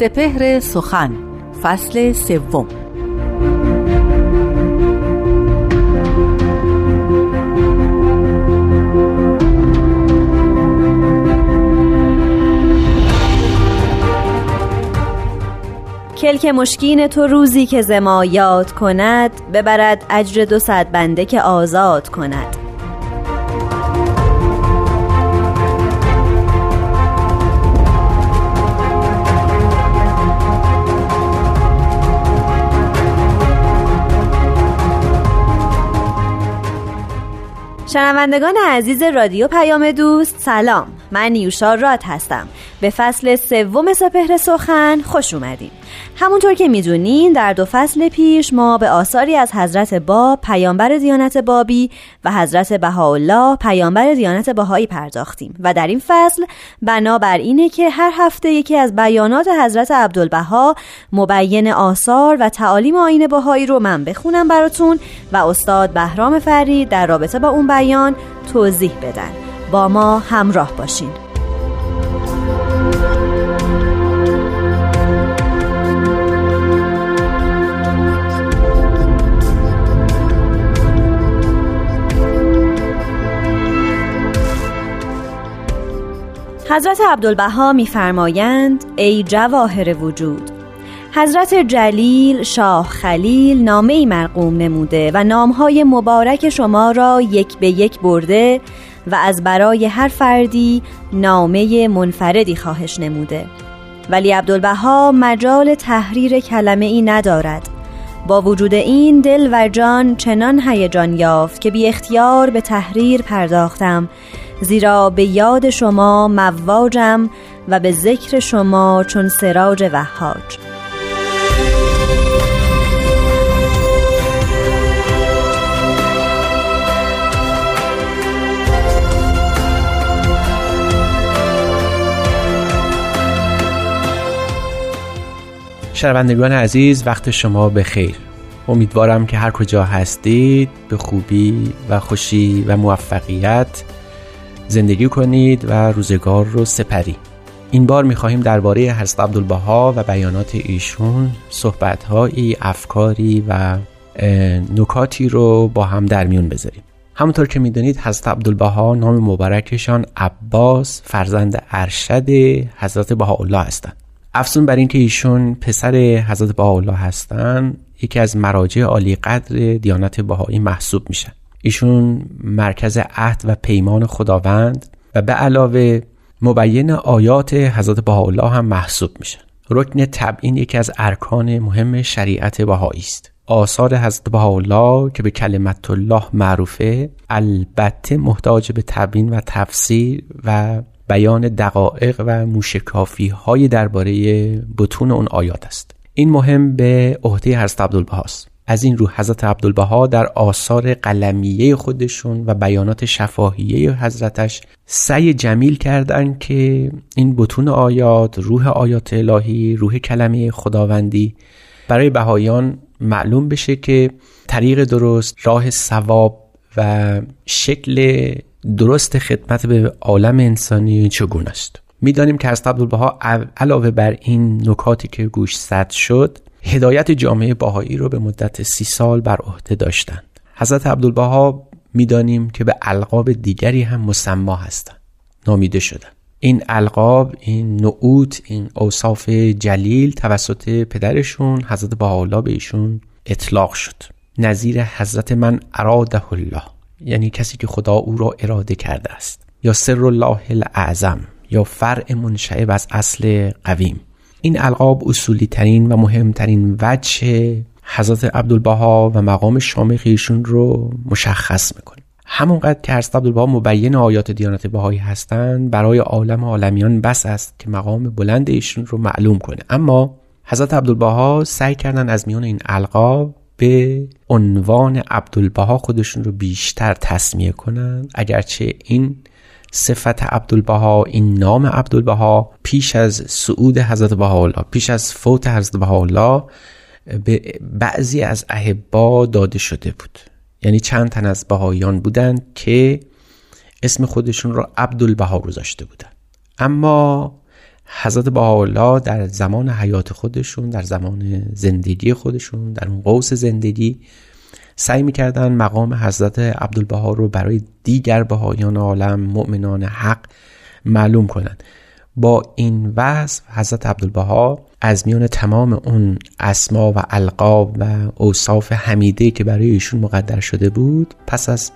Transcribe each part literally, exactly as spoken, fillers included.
سپهر سخن فصل سوم. کلک مشکین تو روزی که زما یاد کند، ببرد اجر دو صد بنده که آزاد کند. شنوندگان عزیز رادیو پیام دوست، سلام. من نیوشا رات هستم. به فصل سوم سپهر سخن خوش اومدین. همونطور که میدونین در دو فصل پیش ما به آثاری از حضرت باب پیامبر دیانت بابی و حضرت بهاءالله پیامبر دیانت بهایی پرداختیم و در این فصل بنابر اینه که هر هفته یکی از بیانات حضرت عبدالبها مبین آثار و تعالیم آیین بهایی رو من بخونم براتون و استاد بهرام فری در رابطه با اون بیان توضیح بدن. با ما همراه باشین. حضرت عبدالبها می‌فرمایند: ای جواهر وجود، حضرت جلیل شاه خلیل نامه‌ای مرقوم نموده و نام‌های مبارک شما را یک به یک برده و از برای هر فردی نامه منفردی خواهش نموده، ولی عبدالبها مجال تحریر کلمه‌ای ندارد. با وجود این دل و جان چنان هیجان یافت که بی اختیار به تحریر پرداختم، زیرا به یاد شما مواجم و به ذکر شما چون سراج وهاج. شنوندگان عزیز، وقت شما بخیر. امیدوارم که هر کجا هستید به خوبی و خوشی و موفقیت زندگی کنید و روزگار رو سپری. این بار می‌خواهیم درباره حضرت عبدالبها و بیانات ایشون صحبت‌هایی، افکاری و نکاتی رو با هم در میون بذاریم. همونطور که می‌دونید حضرت عبدالبها نام مبارکشان عباس فرزند ارشد حضرت بهاءالله هستند. افزون بر این که ایشون پسر حضرت بهاءالله هستند، یکی از مراجع عالی قدر دیانت بهایی محسوب میشن. ایشون مرکز عهد و پیمان خداوند و به علاوه مبین آیات حضرت بهاءالله هم محسوب میشن. رکن تبیین یکی از ارکان مهم شریعت بهایی است. آثار حضرت بهاءالله که به کلمت الله معروفه، البته محتاج به تبیین و تفسیر و بیان دقایق و موشکافی های درباره بطون اون آیات است. این مهم به عهده حضرت عبدالبها است. از این رو حضرت عبدالبها در آثار قلمیه خودشون و بیانات شفاهیه حضرتش سعی جمیل کردند که این بطون آیات، روح آیات الهی، روح کلمه خداوندی برای بهایان معلوم بشه که طریق درست، راه ثواب و شکل درست خدمت به عالم انسانی چگونه است. می‌دانیم که حضرت عبدالبها علاوه بر این نکاتی که گوشزد شد، هدایت جامعه بهایی رو به مدت سی سال بر عهده داشتند. حضرت عبدالبها می‌دانیم که به القاب دیگری هم مسمی هستند، نامیده شدند. این القاب، این نعوت، این اوصاف جلیل توسط پدرشون حضرت بهاءالله به ایشون اطلاق شد. نظیر حضرت من اراده الله، یعنی کسی که خدا او را اراده کرده است، یا سر الله الاعظم، یا فرع منشعب از اصل قویم. این القاب اصولی ترین و مهمترین وجه حضرت عبدالبها و مقام شامخ ایشون رو مشخص میکنه. همونقدر که حضرت عبدالبها مبین آیات دیانت بهایی هستند، برای عالم عالمیان بس است که مقام بلند ایشون رو معلوم کنه. اما حضرت عبدالبها سعی کردن از میان این القاب به عنوان عبدالبها خودشون رو بیشتر تسمیه کنند، اگرچه این صفت عبدالبها، این نام عبدالبها پیش از صعود حضرت بهاءالله، پیش از فوت حضرت بهاءالله به بعضی از احبا داده شده بود. یعنی چند تن از بهایان بودند که اسم خودشون رو عبدالبها گذاشته بودند. اما حضرت بهاءالله در زمان حیات خودشون، در زمان زندگی خودشون، در اون قوس زندگی سعی می‌کردن مقام حضرت عبدالبها رو برای دیگر بهائیان عالم، مؤمنان حق معلوم کنند. با این وصف حضرت عبدالبها از میان تمام اون اسما و القاب و اوصاف حمیده که برای ایشون مقدر شده بود، پس از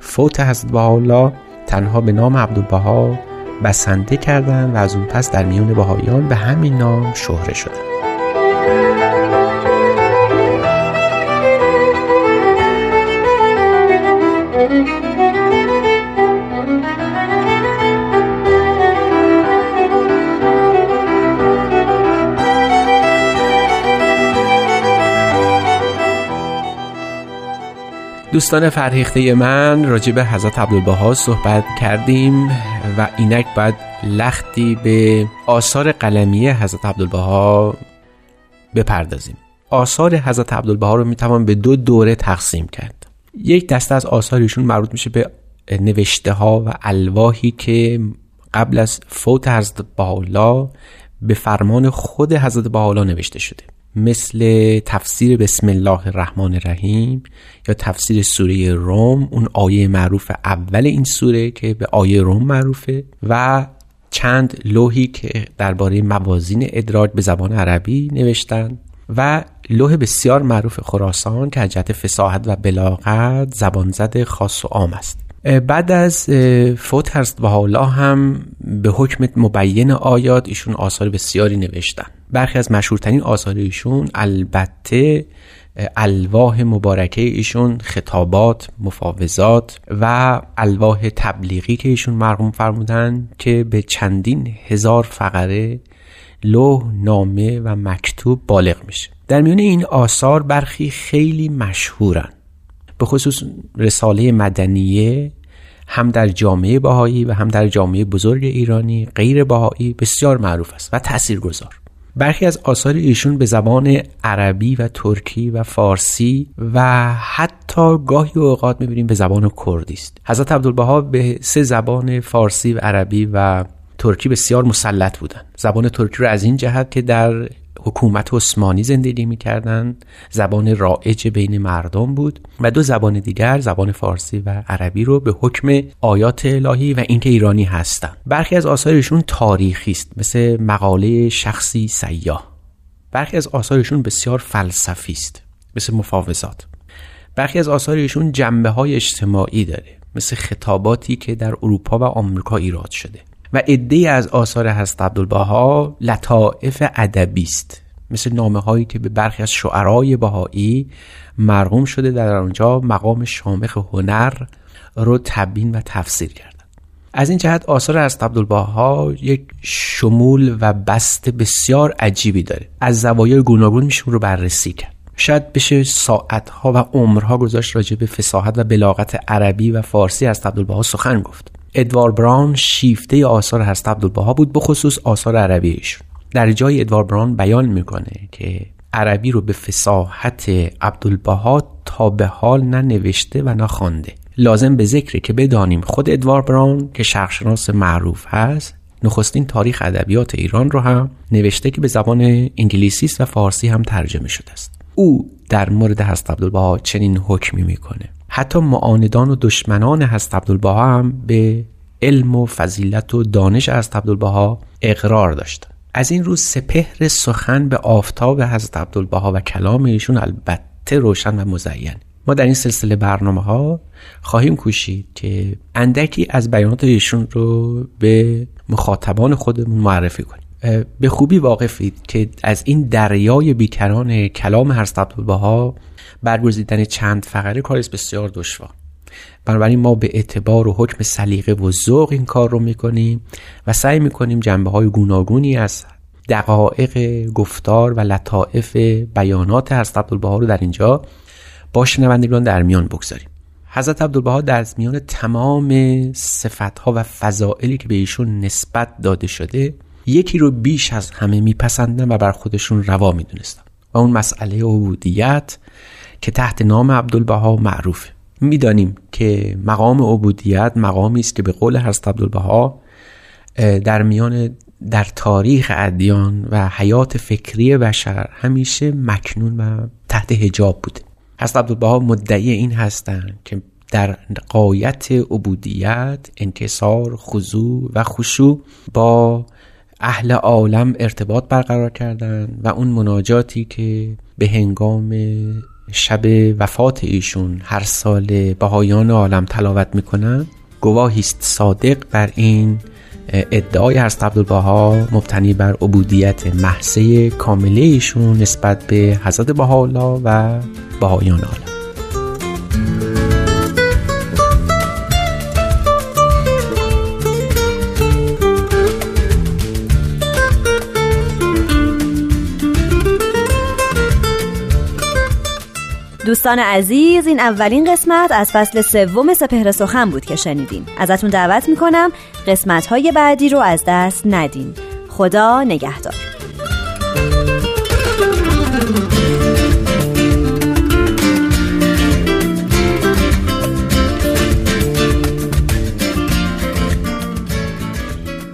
فوت حضرت بهاءالله تنها به نام عبدالبها بسنده کردند و از اون پس در میان بهائیان به همین نام شهره شدند. دوستان فرهیخته من، راجع به حضرت عبدالبها صحبت کردیم و اینک باید لختی به آثار قلمی حضرت عبدالبها بپردازیم. آثار حضرت عبدالبها رو میتوان به دو دوره تقسیم کرد. یک دسته از آثارشون مربوط میشه به نوشته ها و الواحی که قبل از فوت حضرت بهاءالله به فرمان خود حضرت بهاءالله نوشته شده، مثل تفسیر بسم الله الرحمن الرحیم یا تفسیر سوره روم، اون آیه معروف اول این سوره که به آیه روم معروفه، و چند لوحی که درباره موازین ادراج به زبان عربی نوشتن و لوح بسیار معروف خراسان که از جهت فصاحت و بلاغت زبانزد خاص و عام است. بعد از فوت حضرت بهاءالله هم به حکم مبین آیات ایشون آثار بسیاری نوشتن. برخی از مشهورترین آثار ایشون البته الواح مبارکه ایشون، خطابات، مفاوضات و الواح تبلیغی که ایشون مرقوم فرمودن که به چندین هزار فقره لوح، نامه و مکتوب بالغ میشه. در میون این آثار برخی خیلی مشهورن، به خصوص رساله مدنیه هم در جامعه بهایی و هم در جامعه بزرگ ایرانی غیر بهایی بسیار معروف است و تاثیرگذار. برخی از آثار ایشون به زبان عربی و ترکی و فارسی و حتی گاهی اوقات می‌بینیم به زبان کردی است. حضرت عبدالبها به سه زبان فارسی و عربی و ترکی بسیار مسلط بودند. زبان ترکی را از این جهت که در حکومت عثمانی زندگی می‌کردند، زبان رایج بین مردم بود، و دو زبان دیگر زبان فارسی و عربی رو به حکم آیات الهی و اینکه ایرانی هستند. برخی از آثارشون تاریخی است، مثل مقاله شخصی سیاح. برخی از آثارشون بسیار فلسفی است، مثل مفاوضات. برخی از آثارشون جنبه‌های اجتماعی داره، مثل خطاباتی که در اروپا و آمریکا ایراد شده. و عده‌ای از آثار حضرت عبدالبها لطائف ادبی است، مثل نامه‌هایی که به برخی از شعرای بهایی مرقوم شده، در آنجا مقام شامخ هنر رو تبیین و تفسیر کردند. از این جهت آثار حضرت عبدالبها یک شمول و بست بسیار عجیبی داره، از زوایای گوناگون میشه رو بررسی کرد. شاید بشه ساعت‌ها و عمرها گذاشت راجع به فصاحت و بلاغت عربی و فارسی حضرت عبدالبها سخن گفت. ادوارد براون شیفته آثار حضرت عبدالبها بود، به خصوص آثار عربیش. در جای ادوارد براون بیان میکنه که عربی رو به فصاحت عبدالبها تا به حال ننوشته و نخوانده. لازم به ذکره که بدانیم خود ادوارد براون که شرق‌شناس معروف هست، نخستین تاریخ ادبیات ایران رو هم نوشته که به زبان انگلیسی است و فارسی هم ترجمه شده است. او در مورد حضرت عبدالبها چنین حکمی میکنه: حتی معاندان و دشمنان حضرت عبدالبها هم به علم و فضیلت و دانش حضرت عبدالبها اقرار داشتند. از این رو سپهر سخن به آفتاب حضرت عبدالبها و کلام ایشون البته روشن و مزین. ما در این سلسله برنامه‌ها خواهیم کوشید که اندکی از بیانات ایشون رو به مخاطبان خودمون معرفی کنیم. به خوبی واقفید که از این دریای بیکران کلام حضرت عبدالبها برگزیدن چند فقره کاری بسیار دشوار. بنابراین ما به اعتبار و حکم سلیقه و ذوق این کار رو میکنیم و سعی میکنیم جنبه‌های گوناگونی از دقایق گفتار و لطائف بیانات حضرت عبدالبها رو در اینجا با شنوندگان در میان بگذاریم. حضرت عبدالبها در میان تمام صفت‌ها و فضائلی که به ایشون نسبت داده شده، یکی رو بیش از همه میپسندن و بر خودشون روا میدونستن و اون مسئله عبودیت که تحت نام عبدالبها معروفه. میدانیم که مقام عبودیت مقامی است که به قول حضرت عبدالبها در میان در تاریخ ادیان و حیات فکری بشر همیشه مکنون و تحت حجاب بوده. حضرت عبدالبها مدعی این هستند که در غایت عبودیت، انکسار، خضوع و خشوع با اهل عالم ارتباط برقرار کردند و اون مناجاتی که به هنگام شب وفات ایشون هر سال بهایان عالم تلاوت میکنن گواهی است صادق بر این ادعای حضرت عبدالبها مبتنی بر عبودیت محضه کامله ایشون نسبت به حضرت بهاءالله و بهایان عالم. دوستان عزیز، این اولین قسمت از فصل سوم سپهر سخن بود که شنیدین. ازتون دعوت میکنم قسمت‌های بعدی رو از دست ندین. خدا نگهدار.